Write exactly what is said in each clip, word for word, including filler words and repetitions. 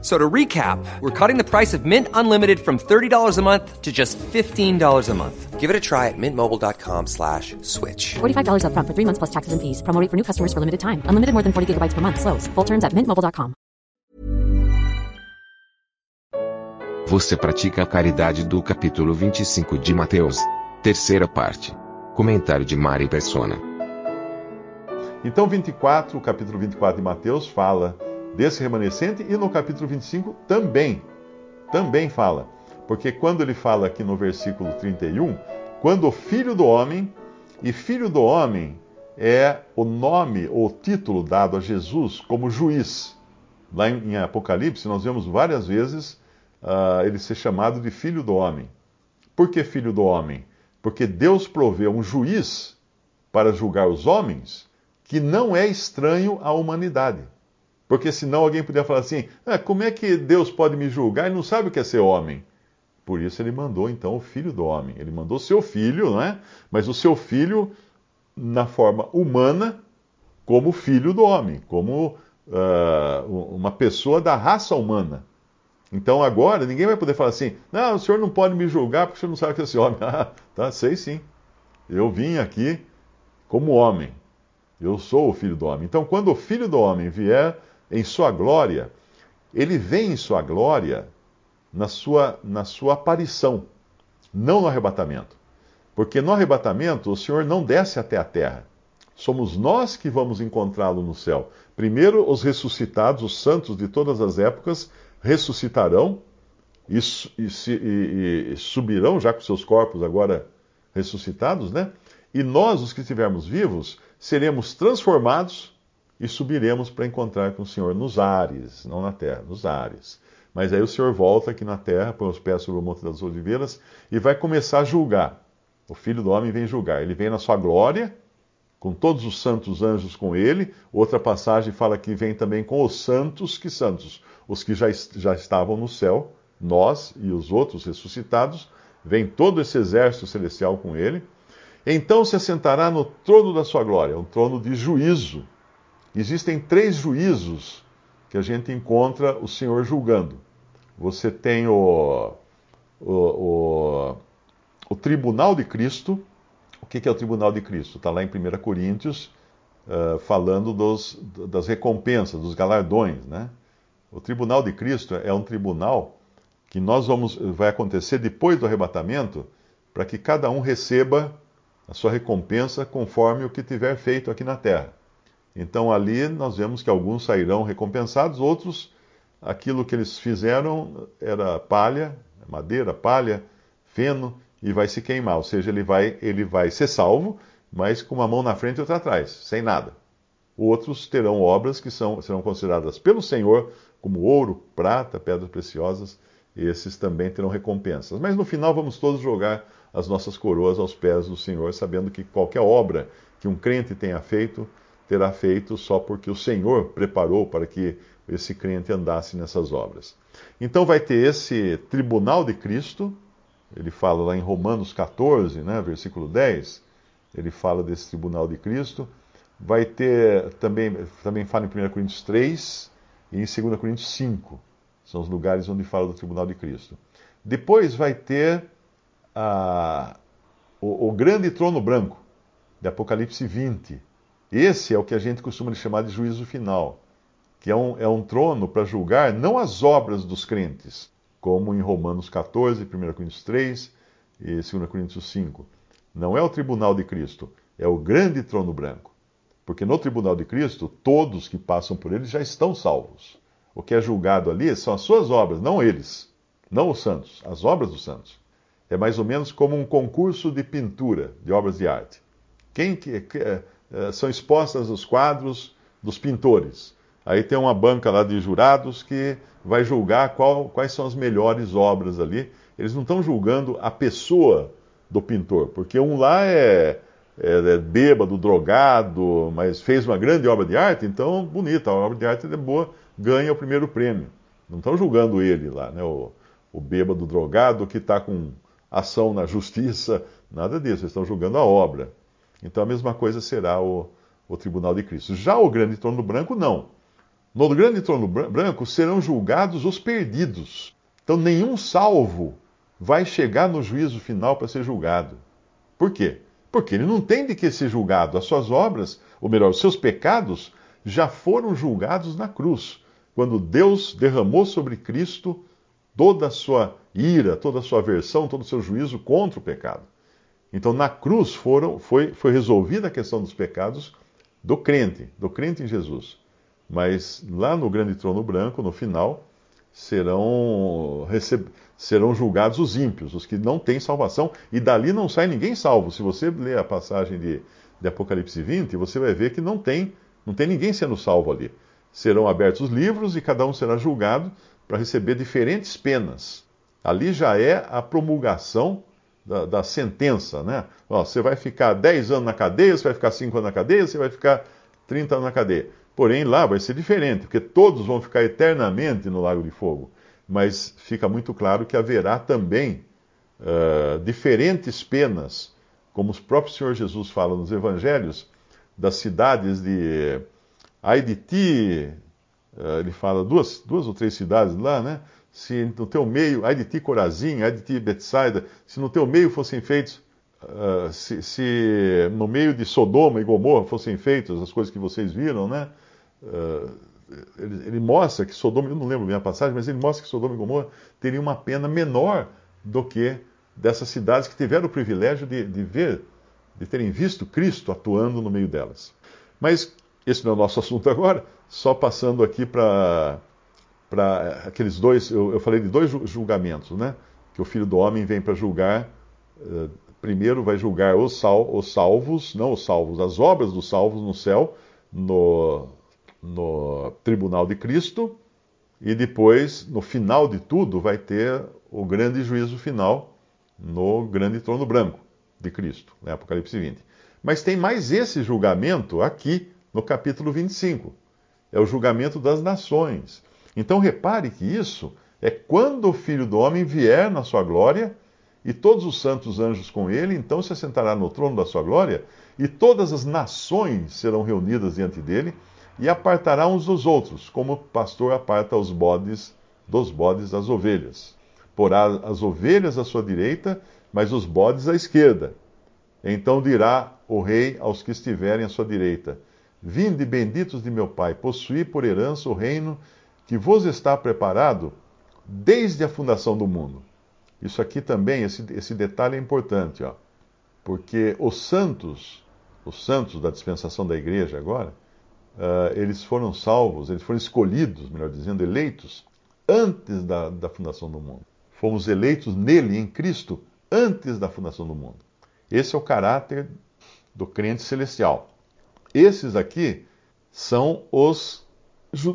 So to recap, we're cutting the price of Mint Unlimited from thirty dollars a month to just fifteen dollars a month. Give it a try at mintmobile.com slash switch. forty-five dollars up front for three months plus taxes and fees. Promo rate for new customers for limited time. Unlimited more than forty gigabytes per month. Slows full terms at mint mobile dot com. Você pratica a caridade do capítulo vinte e cinco de Mateus. Terceira parte. Comentário de Mari Persona. Então vinte e quatro, o capítulo vinte e quatro de Mateus fala desse remanescente, e no capítulo vinte e cinco também, também fala. Porque quando ele fala aqui no versículo trinta e um, quando o Filho do Homem, e Filho do Homem é o nome ou título dado a Jesus como juiz. Lá em Apocalipse nós vemos várias vezes uh, ele ser chamado de Filho do Homem. Por que Filho do Homem? Porque Deus proveu um juiz para julgar os homens que não é estranho à humanidade. Porque senão alguém podia falar assim, ah, como é que Deus pode me julgar e não sabe o que é ser homem? Por isso ele mandou então o Filho do Homem. Ele mandou seu filho, não é? Mas o seu filho na forma humana, como filho do homem, como uh, uma pessoa da raça humana. Então agora ninguém vai poder falar assim, não, o senhor não pode me julgar porque o senhor não sabe o que é ser homem. Ah, tá, sei sim. Eu vim aqui como homem. Eu sou o Filho do Homem. Então quando o Filho do Homem vier em sua glória, ele vem em sua glória na sua, na sua aparição, não no arrebatamento. Porque no arrebatamento o Senhor não desce até a terra. Somos nós que vamos encontrá-lo no céu. Primeiro, os ressuscitados, os santos de todas as épocas, ressuscitarão e, e, e, e subirão, já com seus corpos agora ressuscitados, né? E nós, os que estivermos vivos, seremos transformados e subiremos para encontrar com o Senhor nos ares, não na terra, nos ares. Mas aí o Senhor volta aqui na terra, põe os pés sobre o Monte das Oliveiras e vai começar a julgar. O Filho do Homem vem julgar. Ele vem na sua glória, com todos os santos anjos com ele. Outra passagem fala que vem também com os santos, que santos? Os que já, já estavam no céu, nós e os outros ressuscitados. Vem todo esse exército celestial com ele. Então se assentará no trono da sua glória, um trono de juízo. Existem três juízos que a gente encontra o Senhor julgando. Você tem o, o, o, o tribunal de Cristo. O que é o tribunal de Cristo? Está lá em primeira Coríntios, uh, falando dos, das recompensas, dos galardões, né? O tribunal de Cristo é um tribunal que nós vamos, vai acontecer depois do arrebatamento, para que cada um receba a sua recompensa conforme o que tiver feito aqui na terra. Então ali nós vemos que alguns sairão recompensados, outros, aquilo que eles fizeram era palha, madeira, palha, feno, e vai se queimar. Ou seja, ele vai, ele vai ser salvo, mas com uma mão na frente e outra atrás, sem nada. Outros terão obras que são, serão consideradas pelo Senhor como ouro, prata, pedras preciosas, e esses também terão recompensas. Mas no final vamos todos jogar as nossas coroas aos pés do Senhor, sabendo que qualquer obra que um crente tenha feito, terá feito só porque o Senhor preparou para que esse crente andasse nessas obras. Então vai ter esse tribunal de Cristo, ele fala lá em Romanos catorze, né, versículo dez, ele fala desse tribunal de Cristo. Vai ter, também, também fala em primeira Coríntios três e em segunda Coríntios cinco, são os lugares onde fala do tribunal de Cristo. Depois vai ter a, o, o grande trono branco, de Apocalipse vinte, Esse é o que a gente costuma chamar de juízo final, que é um, é um trono para julgar não as obras dos crentes, como em Romanos catorze, primeira Coríntios três e segunda Coríntios cinco. Não é o tribunal de Cristo, é o grande trono branco. Porque no tribunal de Cristo, todos que passam por ele já estão salvos. O que é julgado ali são as suas obras, não eles, não os santos, as obras dos santos. É mais ou menos como um concurso de pintura, de obras de arte. Quem que... que são expostas os quadros dos pintores. Aí tem uma banca lá de jurados que vai julgar qual, quais são as melhores obras ali. Eles não estão julgando a pessoa do pintor, porque um lá é, é, é bêbado, drogado, mas fez uma grande obra de arte, então bonita, a obra de arte é boa, ganha o primeiro prêmio. Não estão julgando ele lá, né? O, o bêbado drogado que está com ação na justiça, nada disso. Eles estão julgando a obra. Então a mesma coisa será o, o tribunal de Cristo. Já o grande trono branco, não. No grande trono branco serão julgados os perdidos. Então nenhum salvo vai chegar no juízo final para ser julgado. Por quê? Porque ele não tem de que ser julgado. As suas obras, ou melhor, os seus pecados, já foram julgados na cruz, quando Deus derramou sobre Cristo toda a sua ira, toda a sua aversão, todo o seu juízo contra o pecado. Então, na cruz foram, foi, foi resolvida a questão dos pecados do crente, do crente em Jesus. Mas lá no grande trono branco, no final, serão, receb... serão julgados os ímpios, os que não têm salvação, e dali não sai ninguém salvo. Se você ler a passagem de, de Apocalipse vinte, você vai ver que não tem, não tem ninguém sendo salvo ali. Serão abertos os livros e cada um será julgado para receber diferentes penas. Ali já é a promulgação da, da sentença, né? Ó, você vai ficar dez anos na cadeia, você vai ficar cinco anos na cadeia, você vai ficar trinta anos na cadeia. Porém, lá vai ser diferente, porque todos vão ficar eternamente no lago de fogo. Mas fica muito claro que haverá também uh, diferentes penas, como o próprio Senhor Jesus fala nos evangelhos, das cidades de Ai de ti, uh, ele fala duas, duas ou três cidades lá, né? Se no teu meio, ai de ti Corazinha, ai de ti Betsaida, se no teu meio fossem feitos, uh, se, se no meio de Sodoma e Gomorra fossem feitas as coisas que vocês viram, né? Uh, ele, ele mostra que Sodoma, eu não lembro bem a passagem, mas ele mostra que Sodoma e Gomorra teriam uma pena menor do que dessas cidades que tiveram o privilégio de, de ver, de terem visto Cristo atuando no meio delas. Mas esse não é o nosso assunto agora, só passando aqui para aqueles dois, eu, eu falei de dois julgamentos, né? Que o Filho do Homem vem para julgar, uh, primeiro vai julgar os, sal, os salvos, não os salvos, as obras dos salvos no céu, no, no tribunal de Cristo, e depois, no final de tudo, vai ter o grande juízo final no grande trono branco de Cristo, né? Apocalipse vinte. Mas tem mais esse julgamento aqui, no capítulo vinte e cinco, é o julgamento das nações. Então repare que isso é quando o Filho do Homem vier na sua glória, e todos os santos anjos com ele, então se assentará no trono da sua glória, e todas as nações serão reunidas diante dele, e apartará uns dos outros, como o pastor aparta os bodes dos bodes das ovelhas. Porá as ovelhas à sua direita, mas os bodes à esquerda. Então dirá o rei aos que estiverem à sua direita: vinde, benditos de meu Pai, possuí por herança o reino que vos está preparado desde a fundação do mundo. Isso aqui também, esse, esse detalhe é importante, ó, porque os santos, os santos da dispensação da igreja agora, uh, eles foram salvos, eles foram escolhidos, melhor dizendo, eleitos, antes da, da fundação do mundo. Fomos eleitos nele, em Cristo, antes da fundação do mundo. Esse é o caráter do crente celestial. Esses aqui são os,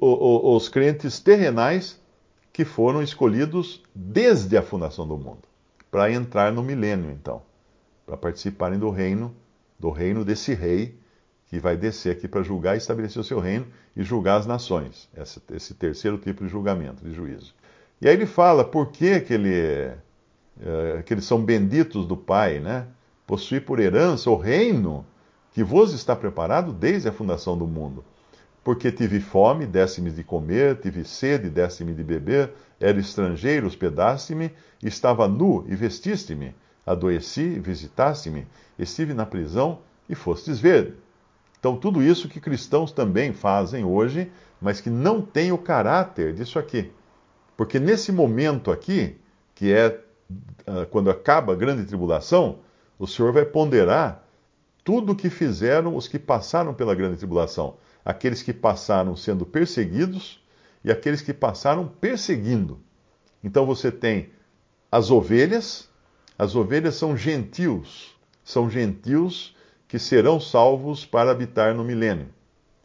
os crentes terrenais que foram escolhidos desde a fundação do mundo, para entrar no milênio, então, para participarem do reino, do reino desse rei, que vai descer aqui para julgar e estabelecer o seu reino e julgar as nações, esse, esse terceiro tipo de julgamento, de juízo. E aí ele fala por que, que, ele, uh, que eles são benditos do Pai, né? Possuir por herança o reino que vos está preparado desde a fundação do mundo. Porque tive fome, deste-me de comer, tive sede, deste-me de beber, era estrangeiro, hospedaste-me, estava nu e vestiste-me, adoeci, visitaste-me, estive na prisão e fostes ver. Então tudo isso que cristãos também fazem hoje, mas que não tem o caráter disso aqui. Porque nesse momento aqui, que é quando acaba a grande tribulação, o Senhor vai ponderar tudo o que fizeram os que passaram pela grande tribulação, aqueles que passaram sendo perseguidos e aqueles que passaram perseguindo. Então você tem as ovelhas, as ovelhas são gentios, são gentios que serão salvos para habitar no milênio.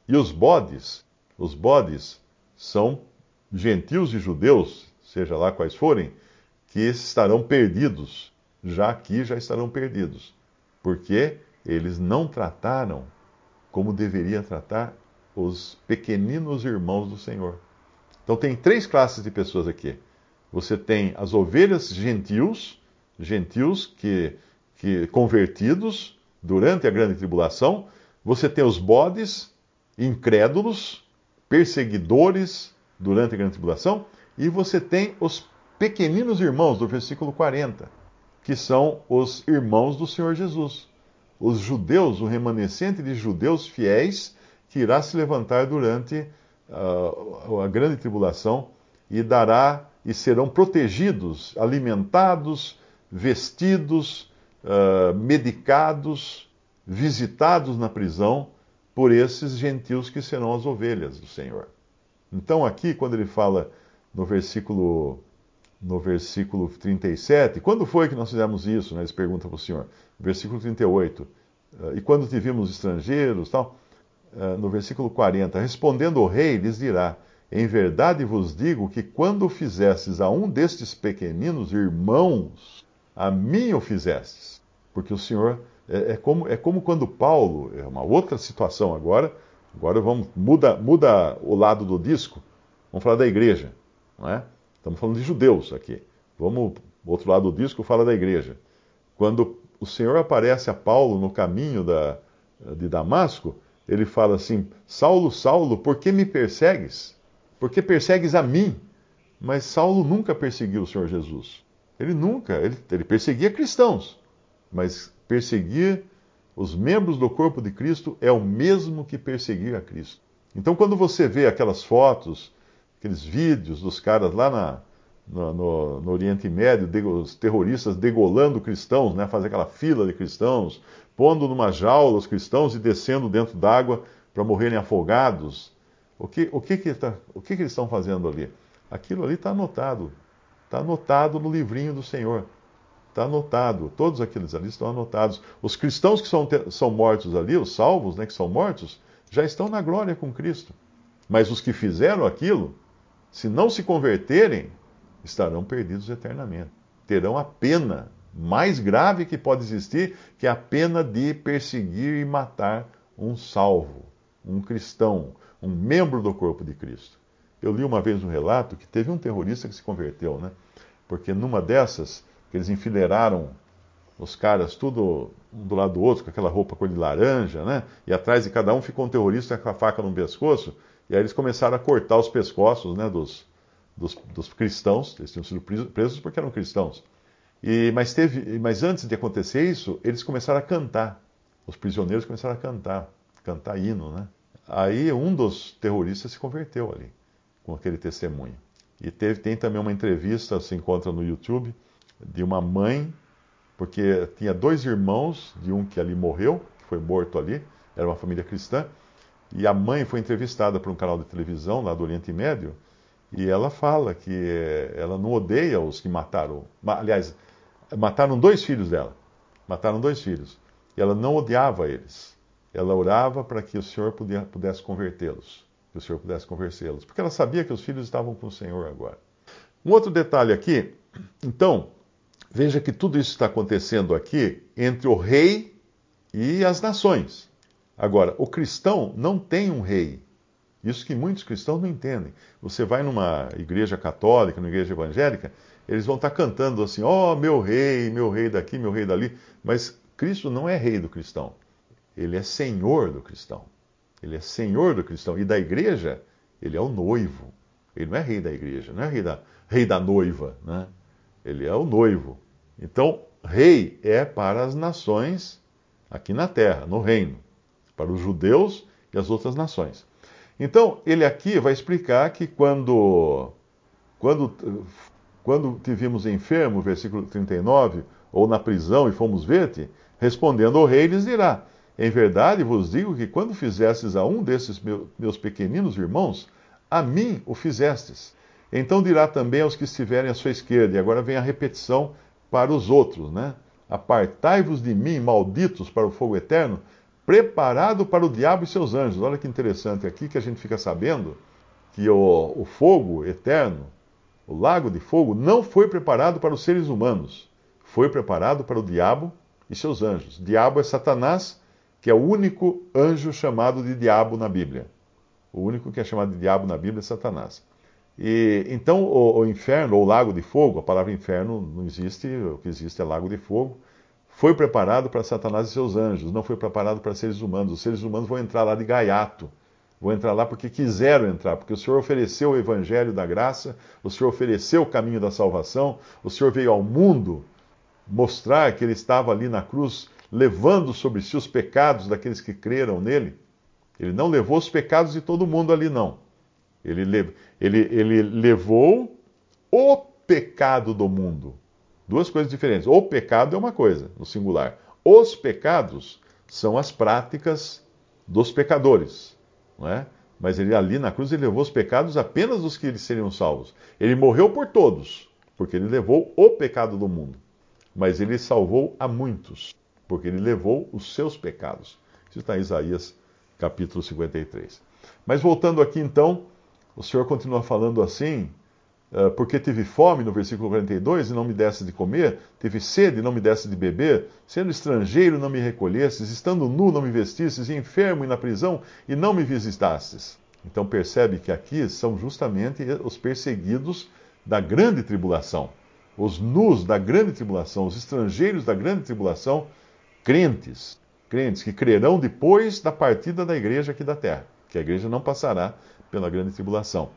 E os bodes, os bodes são gentios e judeus, seja lá quais forem, que estarão perdidos, já aqui já estarão perdidos, porque eles não trataram como deveria tratar os pequeninos irmãos do Senhor. Então tem três classes de pessoas aqui. Você tem as ovelhas gentios, gentios que, que convertidos durante a grande tribulação. Você tem os bodes, incrédulos, perseguidores durante a grande tribulação. E você tem os pequeninos irmãos, do versículo quarenta, que são os irmãos do Senhor Jesus. Os judeus, o remanescente de judeus fiéis, que irá se levantar durante uh, a grande tribulação e dará e serão protegidos, alimentados, vestidos, uh, medicados, visitados na prisão por esses gentios que serão as ovelhas do Senhor. Então aqui, quando ele fala no versículo, no versículo trinta e sete, quando foi que nós fizemos isso? Né? Eles perguntam para o Senhor. Versículo trinta e oito, uh, e quando te vimos estrangeiros, tal, uh, no versículo quarenta, respondendo o rei, lhes dirá, em verdade vos digo que quando fizestes a um destes pequeninos irmãos, a mim o fizestes. Porque o Senhor, é, é, como, é como quando Paulo, é uma outra situação agora, agora vamos, muda, muda o lado do disco, vamos falar da igreja, não é? Estamos falando de judeus aqui. Vamos, o outro lado do disco fala da igreja. Quando o Senhor aparece a Paulo no caminho da, de Damasco, ele fala assim, Saulo, Saulo, por que me persegues? Porque persegues a mim. Mas Saulo nunca perseguiu o Senhor Jesus. Ele nunca, ele, ele perseguia cristãos. Mas perseguir os membros do corpo de Cristo é o mesmo que perseguir a Cristo. Então quando você vê aquelas fotos, aqueles vídeos dos caras lá na, no, no, no Oriente Médio, de, os terroristas degolando cristãos, né, fazendo aquela fila de cristãos, pondo numa jaula os cristãos e descendo dentro d'água para morrerem afogados, O que, o, que que tá, o que que eles estão fazendo ali? Aquilo ali está anotado. Está anotado no livrinho do Senhor. Está anotado. Todos aqueles ali estão anotados. Os cristãos que são, são mortos ali, os salvos, né, que são mortos, já estão na glória com Cristo. Mas os que fizeram aquilo, se não se converterem, estarão perdidos eternamente. Terão a pena mais grave que pode existir, que é a pena de perseguir e matar um salvo, um cristão, um membro do corpo de Cristo. Eu li uma vez um relato que teve um terrorista que se converteu, né? Porque numa dessas, que eles enfileiraram os caras tudo um do lado do outro, com aquela roupa cor de laranja, né? E atrás de cada um ficou um terrorista com a faca no pescoço, e aí eles começaram a cortar os pescoços, né, dos, dos, dos cristãos. Eles tinham sido presos porque eram cristãos. E, mas, teve, mas antes de acontecer isso, eles começaram a cantar. Os prisioneiros começaram a cantar, cantar hino, né? Aí um dos terroristas se converteu ali, com aquele testemunho. E teve, tem também uma entrevista, se encontra no YouTube, de uma mãe, porque tinha dois irmãos, de um que ali morreu, que foi morto ali, era uma família cristã, e a mãe foi entrevistada por um canal de televisão lá do Oriente Médio, e ela fala que ela não odeia os que mataram, aliás, mataram dois filhos dela, mataram dois filhos, e ela não odiava eles. Ela orava para que o Senhor pudesse convertê-los, que o Senhor pudesse convertê-los, porque ela sabia que os filhos estavam com o Senhor agora. Um outro detalhe aqui, então, veja que tudo isso está acontecendo aqui entre o rei e as nações. Agora, o cristão não tem um rei, isso que muitos cristãos não entendem. Você vai numa igreja católica, numa igreja evangélica, eles vão estar cantando assim, ó, meu rei, meu rei daqui, meu rei dali, mas Cristo não é rei do cristão. Ele é Senhor do cristão. Ele é Senhor do cristão. E da igreja, ele é o noivo. Ele não é rei da igreja, não é rei da, rei da noiva, né? Ele é o noivo. Então, rei é para as nações aqui na terra, no reino. Para os judeus e as outras nações. Então, ele aqui vai explicar que quando, quando, quando te vimos enfermo, versículo trinta e nove, ou na prisão e fomos ver-te, respondendo ao rei, lhes dirá, em verdade vos digo que quando fizestes a um desses meus pequeninos irmãos, a mim o fizestes. Então dirá também aos que estiverem à sua esquerda. E agora vem a repetição para os outros, né? Apartai-vos de mim, malditos, para o fogo eterno, preparado para o diabo e seus anjos. Olha que interessante aqui que a gente fica sabendo que o, o fogo eterno, o lago de fogo, não foi preparado para os seres humanos. Foi preparado para o diabo e seus anjos. O diabo é Satanás, que é o único anjo chamado de diabo na Bíblia. O único que é chamado de diabo na Bíblia é Satanás. E, então o, o inferno, ou lago de fogo, a palavra inferno não existe, o que existe é lago de fogo, foi preparado para Satanás e seus anjos, não foi preparado para seres humanos. Os seres humanos vão entrar lá de gaiato, vão entrar lá porque quiseram entrar, porque o Senhor ofereceu o evangelho da graça, o Senhor ofereceu o caminho da salvação, o Senhor veio ao mundo mostrar que Ele estava ali na cruz, levando sobre si os pecados daqueles que creram nele. Ele não levou os pecados de todo mundo ali, não. Ele, le... ele, ele levou o pecado do mundo. Duas coisas diferentes. O pecado é uma coisa, no singular. Os pecados são as práticas dos pecadores, não é? Mas ele ali na cruz, ele levou os pecados apenas dos que eles seriam salvos. Ele morreu por todos, porque ele levou o pecado do mundo. Mas ele salvou a muitos, porque ele levou os seus pecados. Isso está em Isaías capítulo cinquenta e três. Mas voltando aqui então, o Senhor continua falando assim, porque teve fome, no versículo quarenta e dois, e não me desse de comer, teve sede e não me desse de beber, sendo estrangeiro não me recolhesses, estando nu não me vestisses, e enfermo e na prisão e não me visitasses. Então percebe que aqui são justamente os perseguidos da grande tribulação, os nus da grande tribulação, os estrangeiros da grande tribulação, crentes, crentes que crerão depois da partida da igreja aqui da terra, que a igreja não passará pela grande tribulação.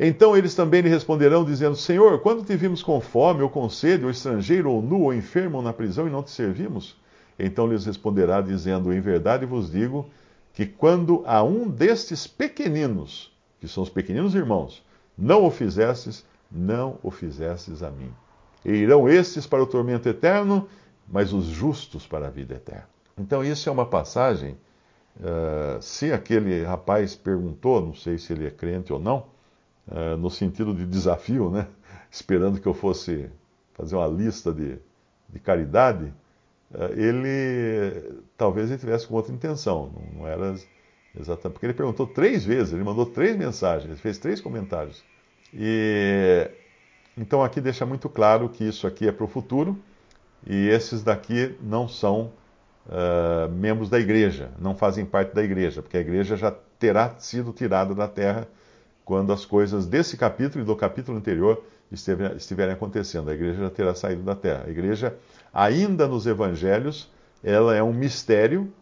Então eles também lhe responderão, dizendo, Senhor, quando te vimos com fome, ou com sede, ou estrangeiro, ou nu, ou enfermo, ou na prisão, e não te servimos? Então lhes responderá, dizendo, em verdade vos digo, que quando a um destes pequeninos, que são os pequeninos irmãos, não o fizestes, não o fizestes a mim. E irão estes para o tormento eterno, mas os justos para a vida eterna. Então isso é uma passagem, uh, se aquele rapaz perguntou, não sei se ele é crente ou não, uh, no sentido de desafio, né? Esperando que eu fosse fazer uma lista de, de caridade, uh, ele talvez ele tivesse com outra intenção, não, não era exatamente, porque ele perguntou três vezes, ele mandou três mensagens, ele fez três comentários. E então aqui deixa muito claro que isso aqui é para o futuro, e esses daqui não são uh, membros da igreja, não fazem parte da igreja, porque a igreja já terá sido tirada da terra quando as coisas desse capítulo e do capítulo anterior estiver, estiverem acontecendo. A igreja já terá saído da terra. A igreja, ainda nos evangelhos, ela é um mistério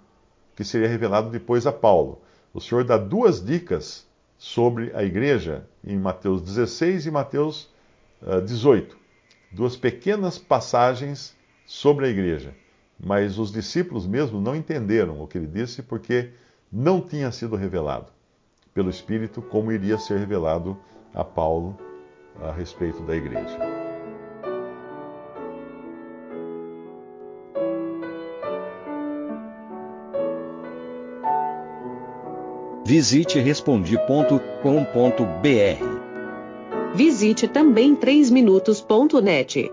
que seria revelado depois a Paulo. O Senhor dá duas dicas sobre a igreja, em Mateus dezesseis e Mateus dezoito. Duas pequenas passagens sobre a igreja. Mas os discípulos mesmo não entenderam o que ele disse, porque não tinha sido revelado pelo Espírito como iria ser revelado a Paulo a respeito da igreja. Visite respondi ponto com ponto br. Visite também três minutos ponto net.